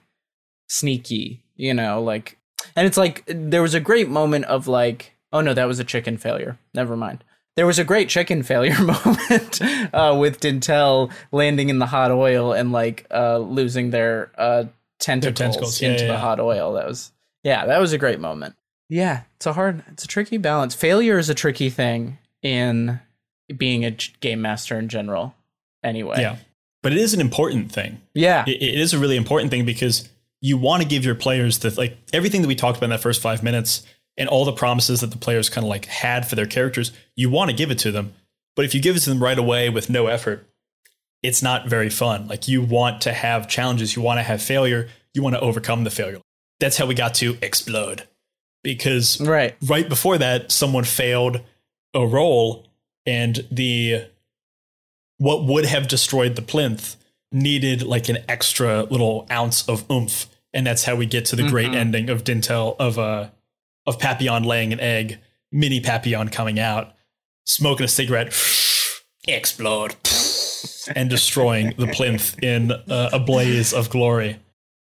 sneaky, you know, like, and it's like there was a great moment of like, oh, no, that was a chicken failure. Never mind. There was a great chicken failure moment uh, with Dintel landing in the hot oil and like uh, losing their uh Tentacles, tentacles into yeah, yeah, the hot oil. That was yeah, that was a great moment. Yeah, it's a hard, it's a tricky balance. Failure is a tricky thing in being a game master in general. Anyway, yeah, but it is an important thing. Yeah, it, it is a really important thing because you want to give your players the like everything that we talked about in that first five minutes and all the promises that the players kind of like had for their characters. You want to give it to them, but if you give it to them right away with no effort, it's not very fun. Like you want to have challenges. You want to have failure. You want to overcome the failure. That's how we got to explode because right, right before that, someone failed a roll and the what would have destroyed the plinth needed like an extra little ounce of oomph. And that's how we get to the mm-hmm. great ending of Dintel of uh, of Papillon laying an egg, mini Papillon coming out, smoking a cigarette, explode. And destroying the plinth in uh, a blaze of glory.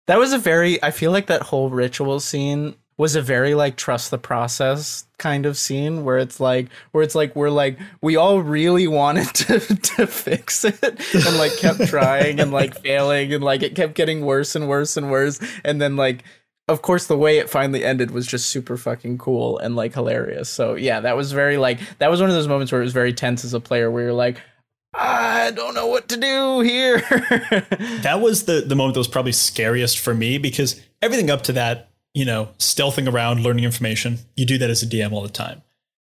That was a very, I feel like that whole ritual scene was a very like trust the process kind of scene where it's like, where it's like, we're like, we all really wanted to, to fix it and like kept trying and like failing and like it kept getting worse and worse and worse. And then like, of course, the way it finally ended was just super fucking cool and like hilarious. So yeah, that was very like, that was one of those moments where it was very tense as a player where you're like, I don't know what to do here. That was the, the moment that was probably scariest for me because everything up to that, you know, stealthing around, learning information. You do that as a D M all the time.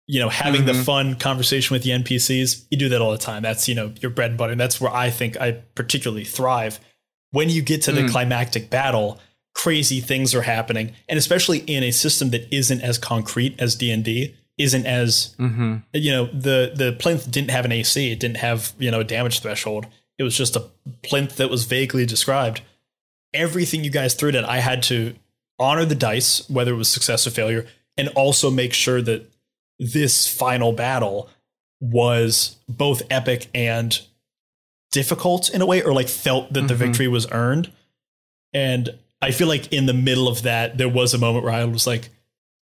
You know, having mm-hmm. the fun conversation with the N P Cs. You do that all the time. That's, you know, your bread and butter. And that's where I think I particularly thrive. When you get to the mm. climactic battle, crazy things are happening. And especially in a system that isn't as concrete as D and D. Isn't as mm-hmm. you know the the plinth didn't have an A C, it didn't have you know a damage threshold. It was just a plinth that was vaguely described. Everything you guys threw at, I had to honor the dice, whether it was success or failure, and also make sure that this final battle was both epic and difficult in a way, or like felt that mm-hmm. the victory was earned. And I feel like in the middle of that, there was a moment where I was like,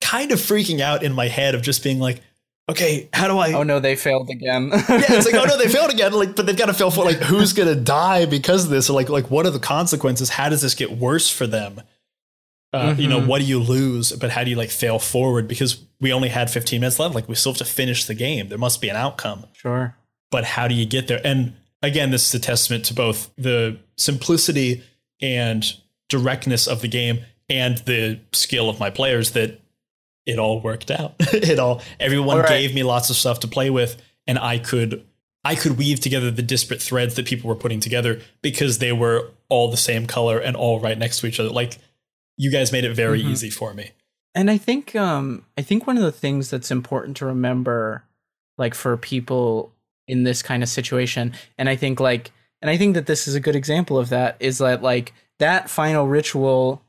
kind of freaking out in my head of just being like, okay, how do I? Oh no, they failed again. Yeah, it's like, oh no, they failed again. Like, but they've got to fail for like, who's gonna die because of this? Or like, like what are the consequences? How does this get worse for them? Uh, mm-hmm. You know, what do you lose? But how do you like fail forward? Because we only had fifteen minutes left. Like, we still have to finish the game. There must be an outcome. Sure. But how do you get there? And again, this is a testament to both the simplicity and directness of the game and the skill of my players that it all worked out. It all, everyone all right. gave me lots of stuff to play with, and I could, I could weave together the disparate threads that people were putting together because they were all the same color and all right next to each other. Like, you guys made it very mm-hmm. easy for me. And I think, um, I think one of the things that's important to remember, like, for people in this kind of situation, and I think like, and I think that this is a good example of that, is that like that final ritual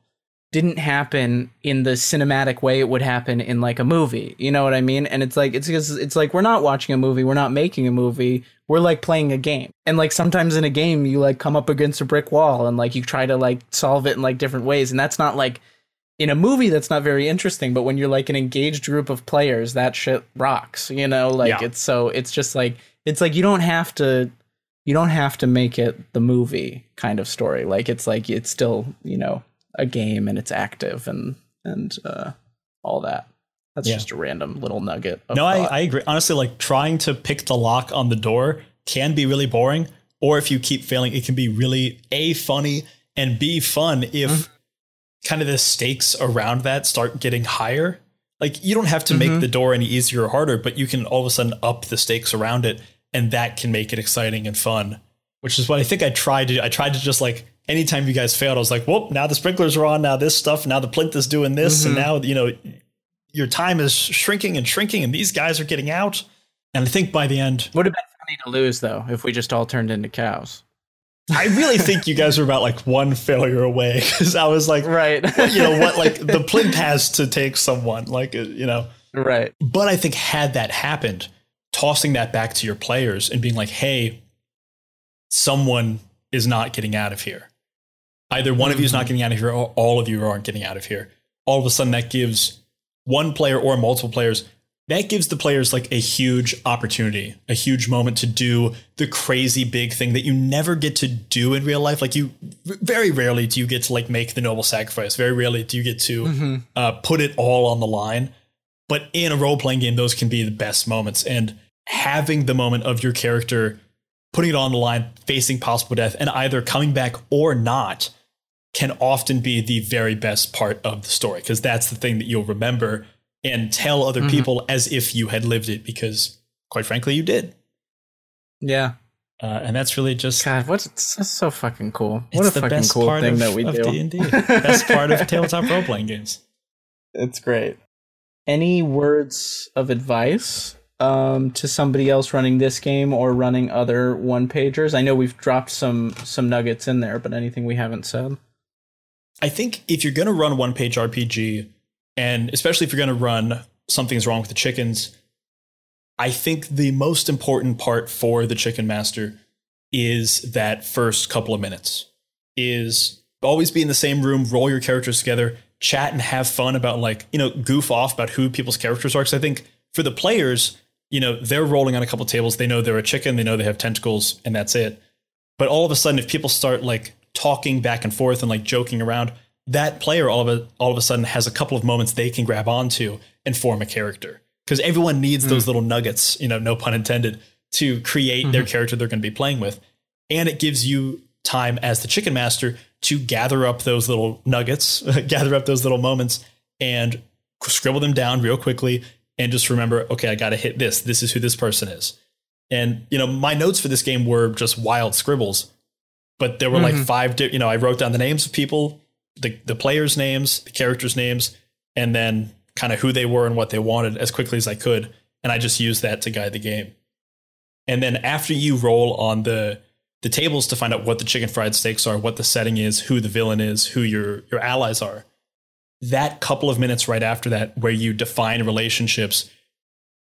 didn't happen in the cinematic way it would happen in like a movie. You know what I mean? And it's like, it's it's like, we're not watching a movie. We're not making a movie. We're like playing a game. And like sometimes in a game, you like come up against a brick wall and like you try to like solve it in like different ways. And that's not like in a movie, that's not very interesting. But when you're like an engaged group of players, that shit rocks, you know, like yeah. it's so it's just like it's like you don't have to you don't have to make it the movie kind of story. Like it's like it's still, you know, a game, and it's active and and uh all that. That's yeah. just a random little nugget of no I, I agree. Honestly, like trying to pick the lock on the door can be really boring, or if you keep failing, it can be really a funny and b fun if mm-hmm. kind of the stakes around that start getting higher. Like you don't have to mm-hmm. make the door any easier or harder, but you can all of a sudden up the stakes around it, and that can make it exciting and fun, which is what I think I tried to I tried to just like anytime you guys failed, I was like, whoop, now the sprinklers are on, now this stuff, now the plinth is doing this. Mm-hmm. And now, you know, your time is shrinking and shrinking and these guys are getting out. And I think by the end. Would have been funny to lose, though, if we just all turned into cows. I really think you guys were about like one failure away, because I was like, right, well, you know what, like the plinth has to take someone, like, you know. Right. But I think had that happened, tossing that back to your players and being like, hey, someone is not getting out of here. Either one of you is not getting out of here or all of you aren't getting out of here. All of a sudden that gives one player or multiple players, that gives the players like a huge opportunity, a huge moment to do the crazy big thing that you never get to do in real life. Like you very rarely do you get to like make the noble sacrifice. Very rarely do you get to mm-hmm. uh, put it all on the line. But in a role playing game, those can be the best moments. And having the moment of your character putting it on the line, facing possible death and either coming back or not, can often be the very best part of the story, because that's the thing that you'll remember and tell other mm-hmm. people as if you had lived it, because quite frankly, you did. Yeah. Uh, and that's really just God. What's that's so fucking cool. What a fucking cool thing of, that we of do. D and D. Best part of tabletop role playing games. It's great. Any words of advice um, to somebody else running this game or running other one pagers? I know we've dropped some some nuggets in there, but anything we haven't said? I think if you're going to run a one-page R P G, and especially if you're going to run Something is Wrong with the Chickens, I think the most important part for the Chicken Master is that first couple of minutes. Is always be in the same room, roll your characters together, chat and have fun about, like, you know, goof off about who people's characters are. Because I think for the players, you know, they're rolling on a couple of tables. They know they're a chicken. They know they have tentacles, and that's it. But all of a sudden, if people start, like, talking back and forth and like joking around, that player all of a, all of a sudden has a couple of moments they can grab onto and form a character, because everyone needs mm. those little nuggets, you know, no pun intended, to create mm-hmm. their character they're going to be playing with. And it gives you time as the Chicken Master to gather up those little nuggets, gather up those little moments and scribble them down real quickly. And just remember, OK, I got to hit this. This is who this person is. And, you know, my notes for this game were just wild scribbles. But there were mm-hmm. like five, di- you know, I wrote down the names of people, the, the players' names, the characters' names, and then kind of who they were and what they wanted as quickly as I could. And I just used that to guide the game. And then after you roll on the the tables to find out what the chicken fried steaks are, what the setting is, who the villain is, who your, your allies are, that couple of minutes right after that where you define relationships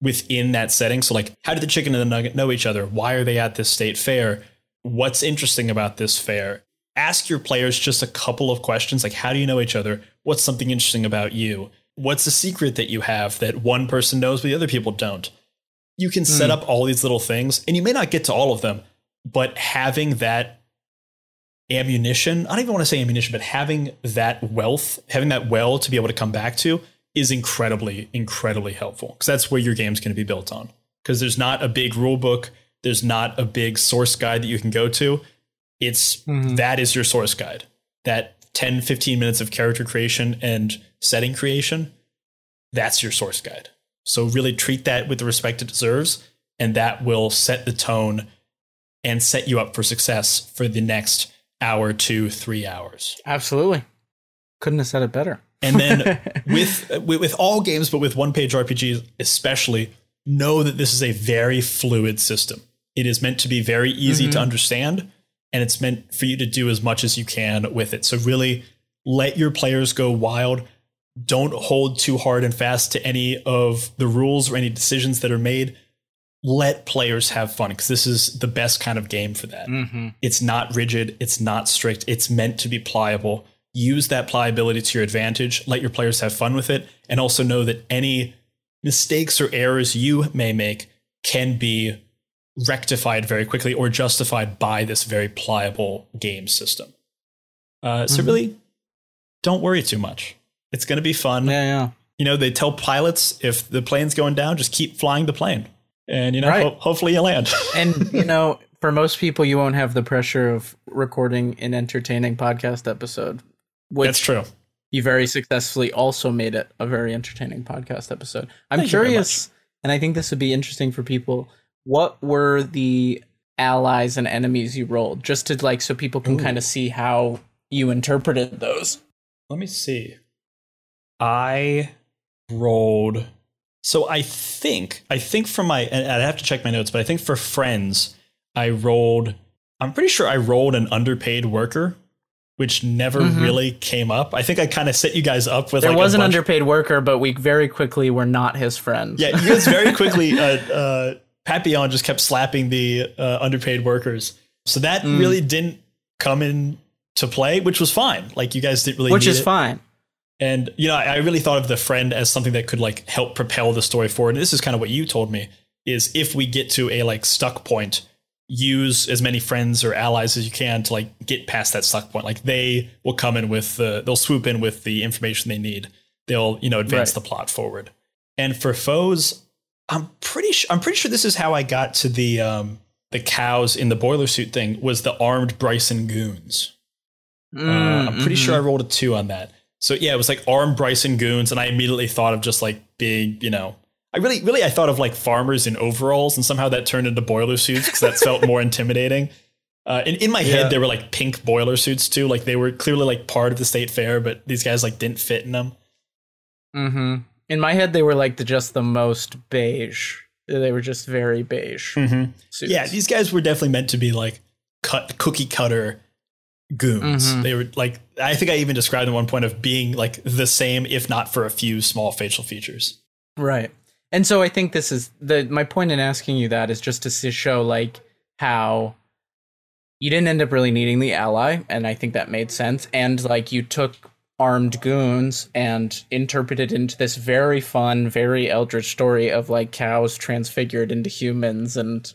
within that setting. So like, how did the chicken and the nugget know each other? Why are they at this state fair? What's interesting about this fair? Ask your players just a couple of questions, like, how do you know each other? What's something interesting about you? What's a secret that you have that one person knows but the other people don't? You can mm. set up all these little things, and you may not get to all of them, but having that ammunition, I don't even want to say ammunition, but having that wealth, having that well to be able to come back to is incredibly, incredibly helpful, because that's where your game's going to be built on, because there's not a big rule book. There's not a big source guide that you can go to. It's mm-hmm. that is your source guide. That ten, fifteen minutes of character creation and setting creation, that's your source guide. So really treat that with the respect it deserves, and that will set the tone and set you up for success for the next hour, two, three hours. Absolutely. Couldn't have said it better. And then with, with with all games, but with one-page R P Gs especially, know that this is a very fluid system. It is meant to be very easy mm-hmm. to understand, and it's meant for you to do as much as you can with it. So really let your players go wild. Don't hold too hard and fast to any of the rules or any decisions that are made. Let players have fun, because this is the best kind of game for that. Mm-hmm. It's not rigid. It's not strict. It's meant to be pliable. Use that pliability to your advantage. Let your players have fun with it. And also know that any mistakes or errors you may make can be rectified very quickly or justified by this very pliable game system. Uh, mm-hmm. So really, don't worry too much. It's going to be fun. Yeah, yeah. You know, they tell pilots if the plane's going down, just keep flying the plane. And, you know, right. ho- hopefully you land. And, you know, for most people, you won't have the pressure of recording an entertaining podcast episode. Which That's true. You very successfully also made it a very entertaining podcast episode. I'm Thank curious, and I think this would be interesting for people. What were the allies and enemies you rolled? Just to like, so people can kind of see how you interpreted those. Let me see. I rolled. So I think, I think for my, and I'd have to check my notes, but I think for friends, I rolled, I'm pretty sure I rolled an underpaid worker, which never mm-hmm. really came up. I think I kind of set you guys up with there like was a an bunch. Underpaid worker, but we very quickly were not his friends. Yeah, you guys very quickly, uh, uh, Papillon just kept slapping the uh, underpaid workers. So that mm. really didn't come in to play, which was fine. Like you guys didn't really Which need is it. fine. And, you know, I, I really thought of the friend as something that could like help propel the story forward. And this is kind of what you told me is if we get to a like stuck point, use as many friends or allies as you can to like get past that stuck point. Like they will come in with the they'll swoop in with the information they need. They'll, you know, advance right. the plot forward. And for foes, I'm pretty sure I'm pretty sure this is how I got to the um, the cows in the boiler suit thing was the armed Bryson goons. Mm, uh, I'm pretty mm-hmm. sure I rolled a two on that. So, yeah, it was like armed Bryson goons. And I immediately thought of just like big, you know, I really, really I thought of like farmers in overalls, and somehow that turned into boiler suits because that felt more intimidating. Uh, and in my yeah. head, they were like pink boiler suits, too. Like they were clearly like part of the state fair, but these guys like didn't fit in them. Mm-hmm. In my head, they were like the, just the most beige. They were just very beige. Mm-hmm. Suits. Yeah, these guys were definitely meant to be like cut cookie cutter goons. Mm-hmm. They were like, I think I even described at one point of being like the same, if not for a few small facial features. Right. And so I think this is the my point in asking you that is just to show like how you didn't end up really needing the ally. And I think that made sense. And like you took armed goons and interpreted into this very fun, very eldritch story of like cows transfigured into humans and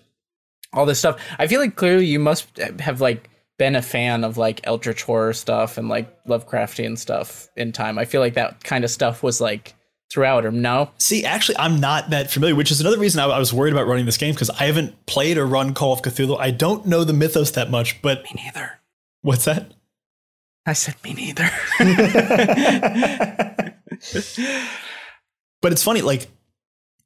all this stuff. I feel like clearly you must have like been a fan of like eldritch horror stuff and like Lovecraftian stuff in time. I feel like that kind of stuff was like throughout or no. See, actually, I'm not that familiar, which is another reason I, I was worried about running this game because I haven't played or run Call of Cthulhu. I don't know the mythos that much, but me neither. What's that? I said me neither. But it's funny, like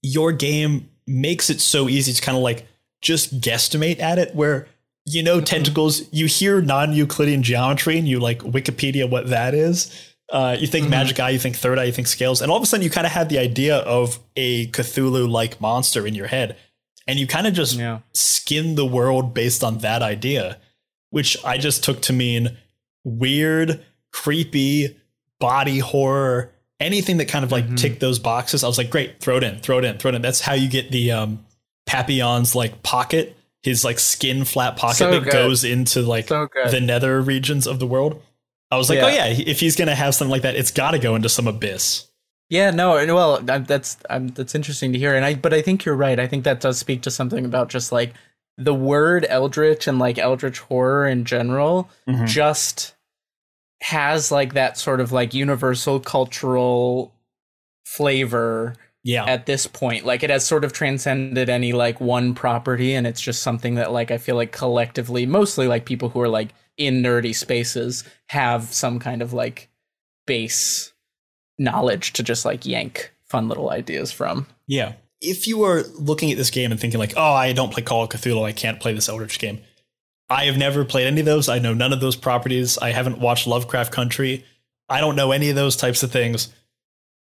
your game makes it so easy to kind of like just guesstimate at it where, you know, mm-hmm. tentacles, you hear non-Euclidean geometry and you like Wikipedia what that is. Uh, you think mm-hmm. magic eye, you think third eye, you think scales. And all of a sudden you kind of had the idea of a Cthulhu like monster in your head. And you kind of just yeah. skin the world based on that idea, which I just took to mean weird, creepy, body horror, anything that kind of like mm-hmm. ticked those boxes. I was like, great, throw it in, throw it in, throw it in. That's how you get the um, Papillon's like pocket, his like skin flat pocket so that good. goes into like so the nether regions of the world. I was like, yeah. oh, yeah, if he's going to have something like that, it's got to go into some abyss. Yeah, no. And well, that's um, that's interesting to hear. And I but I think you're right. I think that does speak to something about just like the word eldritch and like eldritch horror in general mm-hmm. just has like that sort of like universal cultural flavor yeah, at this point. Like, it has sort of transcended any like one property, and it's just something that like I feel like collectively, mostly like people who are like in nerdy spaces, have some kind of like base knowledge to just like yank fun little ideas from. Yeah. If you are looking at this game and thinking like, oh, I don't play Call of Cthulhu, I can't play this Eldritch game. I have never played any of those. I know none of those properties. I haven't watched Lovecraft Country. I don't know any of those types of things.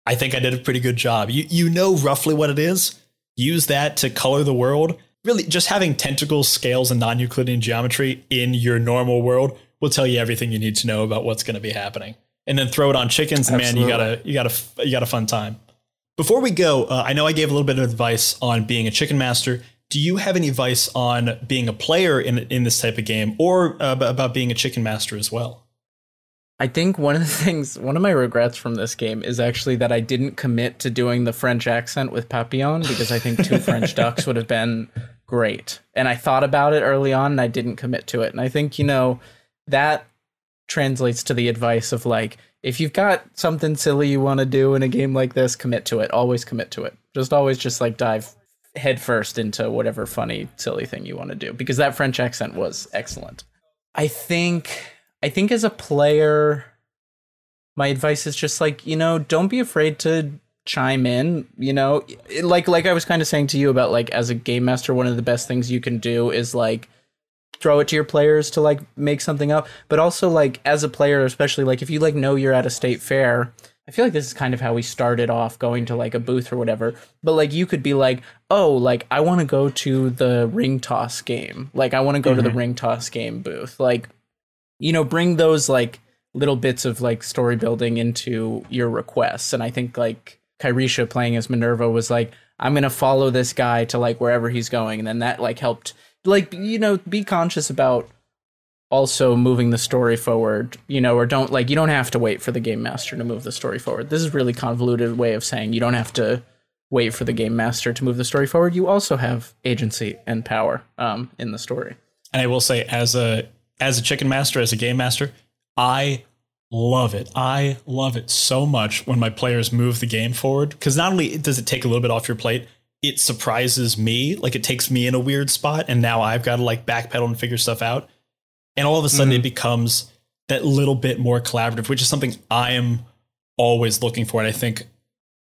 I think I did a pretty good job. You you know roughly what it is. Use that to color the world. Really, just having tentacles, scales, and non-Euclidean geometry in your normal world will tell you everything you need to know about what's going to be happening. And then throw it on chickens, and man, you got a you got a you got a fun time. Before we go, uh, I know I gave a little bit of advice on being a chicken master. Do you have any advice on being a player in in this type of game, or uh, about being a chicken master as well? I think one of the things, one of my regrets from this game is actually that I didn't commit to doing the French accent with Papillon, because I think two French ducks would have been great. And I thought about it early on, and I didn't commit to it. And I think, you know, that translates to the advice of like, if you've got something silly you want to do in a game like this, commit to it. Always commit to it. Just always just like dive head first into whatever funny, silly thing you want to do, because that French accent was excellent. I think I think as a player, my advice is just like, you know, don't be afraid to chime in. You know, it, like like I was kind of saying to you about like as a game master, one of the best things you can do is like throw it to your players to like make something up. But also like as a player, especially like if you like know you're at a state fair, I feel like this is kind of how we started off going to like a booth or whatever. But like you could be like, oh, like I want to go to the ring toss game. Like I want to go mm-hmm. to the ring toss game booth. Like, you know, bring those like little bits of like story building into your requests. And I think like Kairisha playing as Minerva was like, I'm going to follow this guy to like wherever he's going. And then that like helped like, you know, be conscious about also moving the story forward, you know, or don't like you don't have to wait for the game master to move the story forward. This is really convoluted way of saying you don't have to wait for the game master to move the story forward. You also have agency and power um, in the story. And I will say, as a as a chicken master, as a game master, I love it. I love it so much when my players move the game forward, because not only does it take a little bit off your plate, it surprises me. Like it takes me in a weird spot, and now I've got to like backpedal and figure stuff out. And all of a sudden mm-hmm. it becomes that little bit more collaborative, which is something I am always looking for. And I think,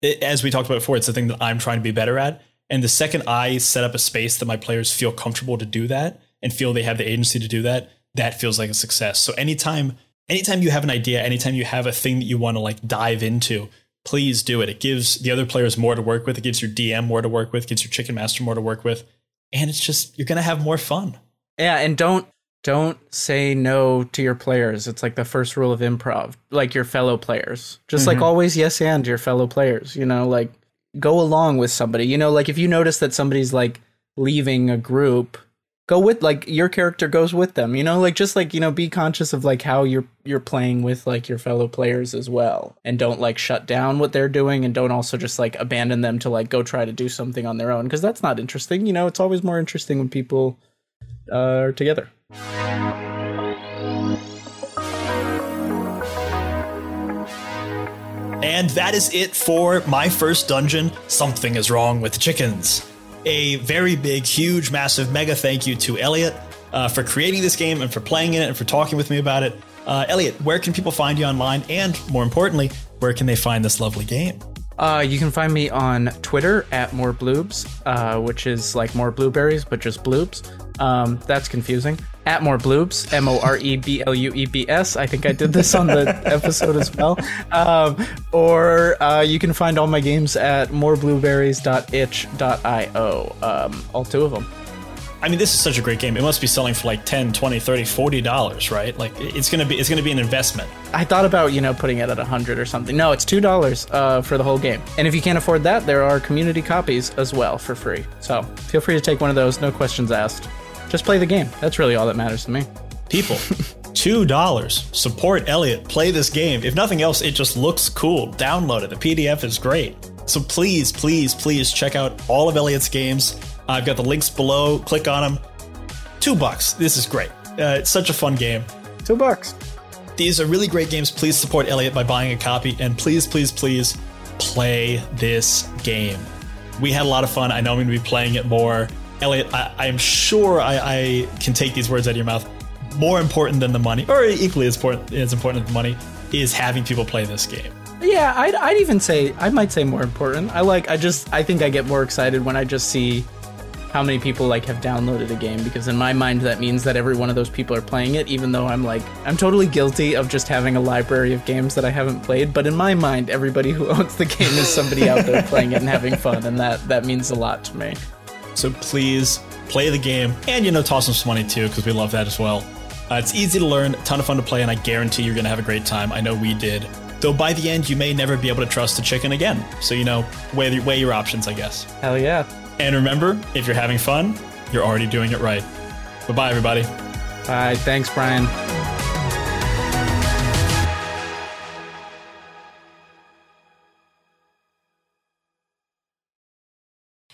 it, as we talked about before, it's the thing that I'm trying to be better at. And the second I set up a space that my players feel comfortable to do that and feel they have the agency to do that, that feels like a success. So anytime, anytime you have an idea, anytime you have a thing that you want to like dive into, please do it. It gives the other players more to work with. It gives your D M more to work with, gives your chicken master more to work with. And it's just, you're going to have more fun. Yeah. And don't, Don't say no to your players. It's like the first rule of improv, like your fellow players, just mm-hmm. like always. Yes. And your fellow players, you know, like go along with somebody, you know, like if you notice that somebody's like leaving a group, go with like your character goes with them, you know, like just like, you know, be conscious of like how you're you're playing with like your fellow players as well. And don't like shut down what they're doing, and don't also just like abandon them to like go try to do something on their own, because that's not interesting. You know, it's always more interesting when people uh, are together. And that is it for My First Dungeon, Something is Wrong with the Chickens. A very big, huge, massive, mega thank you to Elliot uh, for creating this game and for playing in it and for talking with me about it. Uh, Elliot, where can people find you online? And more importantly, where can they find this lovely game? Uh, you can find me on Twitter at morebluebs, uh, which is like more blueberries, but just bloobs. Um, that's confusing. At morebluebs, M O R E B L U E B S. I think I did this on the episode as well. Um, or uh, you can find all my games at more blueberries dot itch dot io. Um, all two of them. I mean, this is such a great game. It must be selling for like ten, twenty, thirty, forty dollars, right? Like it's going to be it's going to be an investment. I thought about, you know, putting it at one hundred dollars or something. No, it's two dollars uh, for the whole game. And if you can't afford that, there are community copies as well for free. So feel free to take one of those. No questions asked. Just play the game. That's really all that matters to me. People, two dollars. Support Elliot. Play this game. If nothing else, it just looks cool. Download it. The P D F is great. So please, please, please check out all of Elliot's games. I've got the links below. Click on them. Two bucks. This is great. Uh, it's such a fun game. Two bucks. These are really great games. Please support Elliot by buying a copy. And please, please, please play this game. We had a lot of fun. I know I'm going to be playing it more. Elliot, I, I'm sure I, I can take these words out of your mouth. More important than the money, or equally as important as important as the money, is having people play this game. Yeah, I'd, I'd even say, I might say more important. I like, I just, I think I get more excited when I just see how many people like have downloaded a game, because in my mind that means that every one of those people are playing it, even though I'm like, I'm totally guilty of just having a library of games that I haven't played. But in my mind, everybody who owns the game is somebody out there playing it and having fun. And that, that means a lot to me. So please play the game and, you know, toss them some money too, because we love that as well. Uh, it's easy to learn, a ton of fun to play, and I guarantee you're going to have a great time. I know we did. Though by the end, you may never be able to trust a chicken again. So, you know, weigh, weigh your options, I guess. Hell yeah. And remember, if you're having fun, you're already doing it right. Bye-bye, everybody. Bye. Thanks, Brian.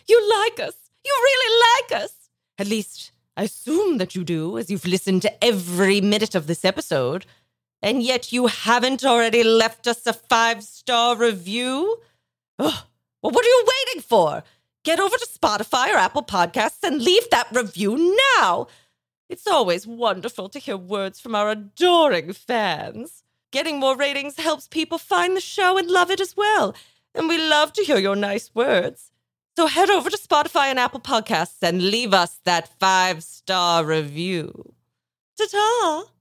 You like us. You really like us. At least, I assume that you do, as you've listened to every minute of this episode. And yet you haven't already left us a five-star review? Oh, well, what are you waiting for? Get over to Spotify or Apple Podcasts and leave that review now. It's always wonderful to hear words from our adoring fans. Getting more ratings helps people find the show and love it as well. And we love to hear your nice words. So head over to Spotify and Apple Podcasts and leave us that five-star review. Ta-ta!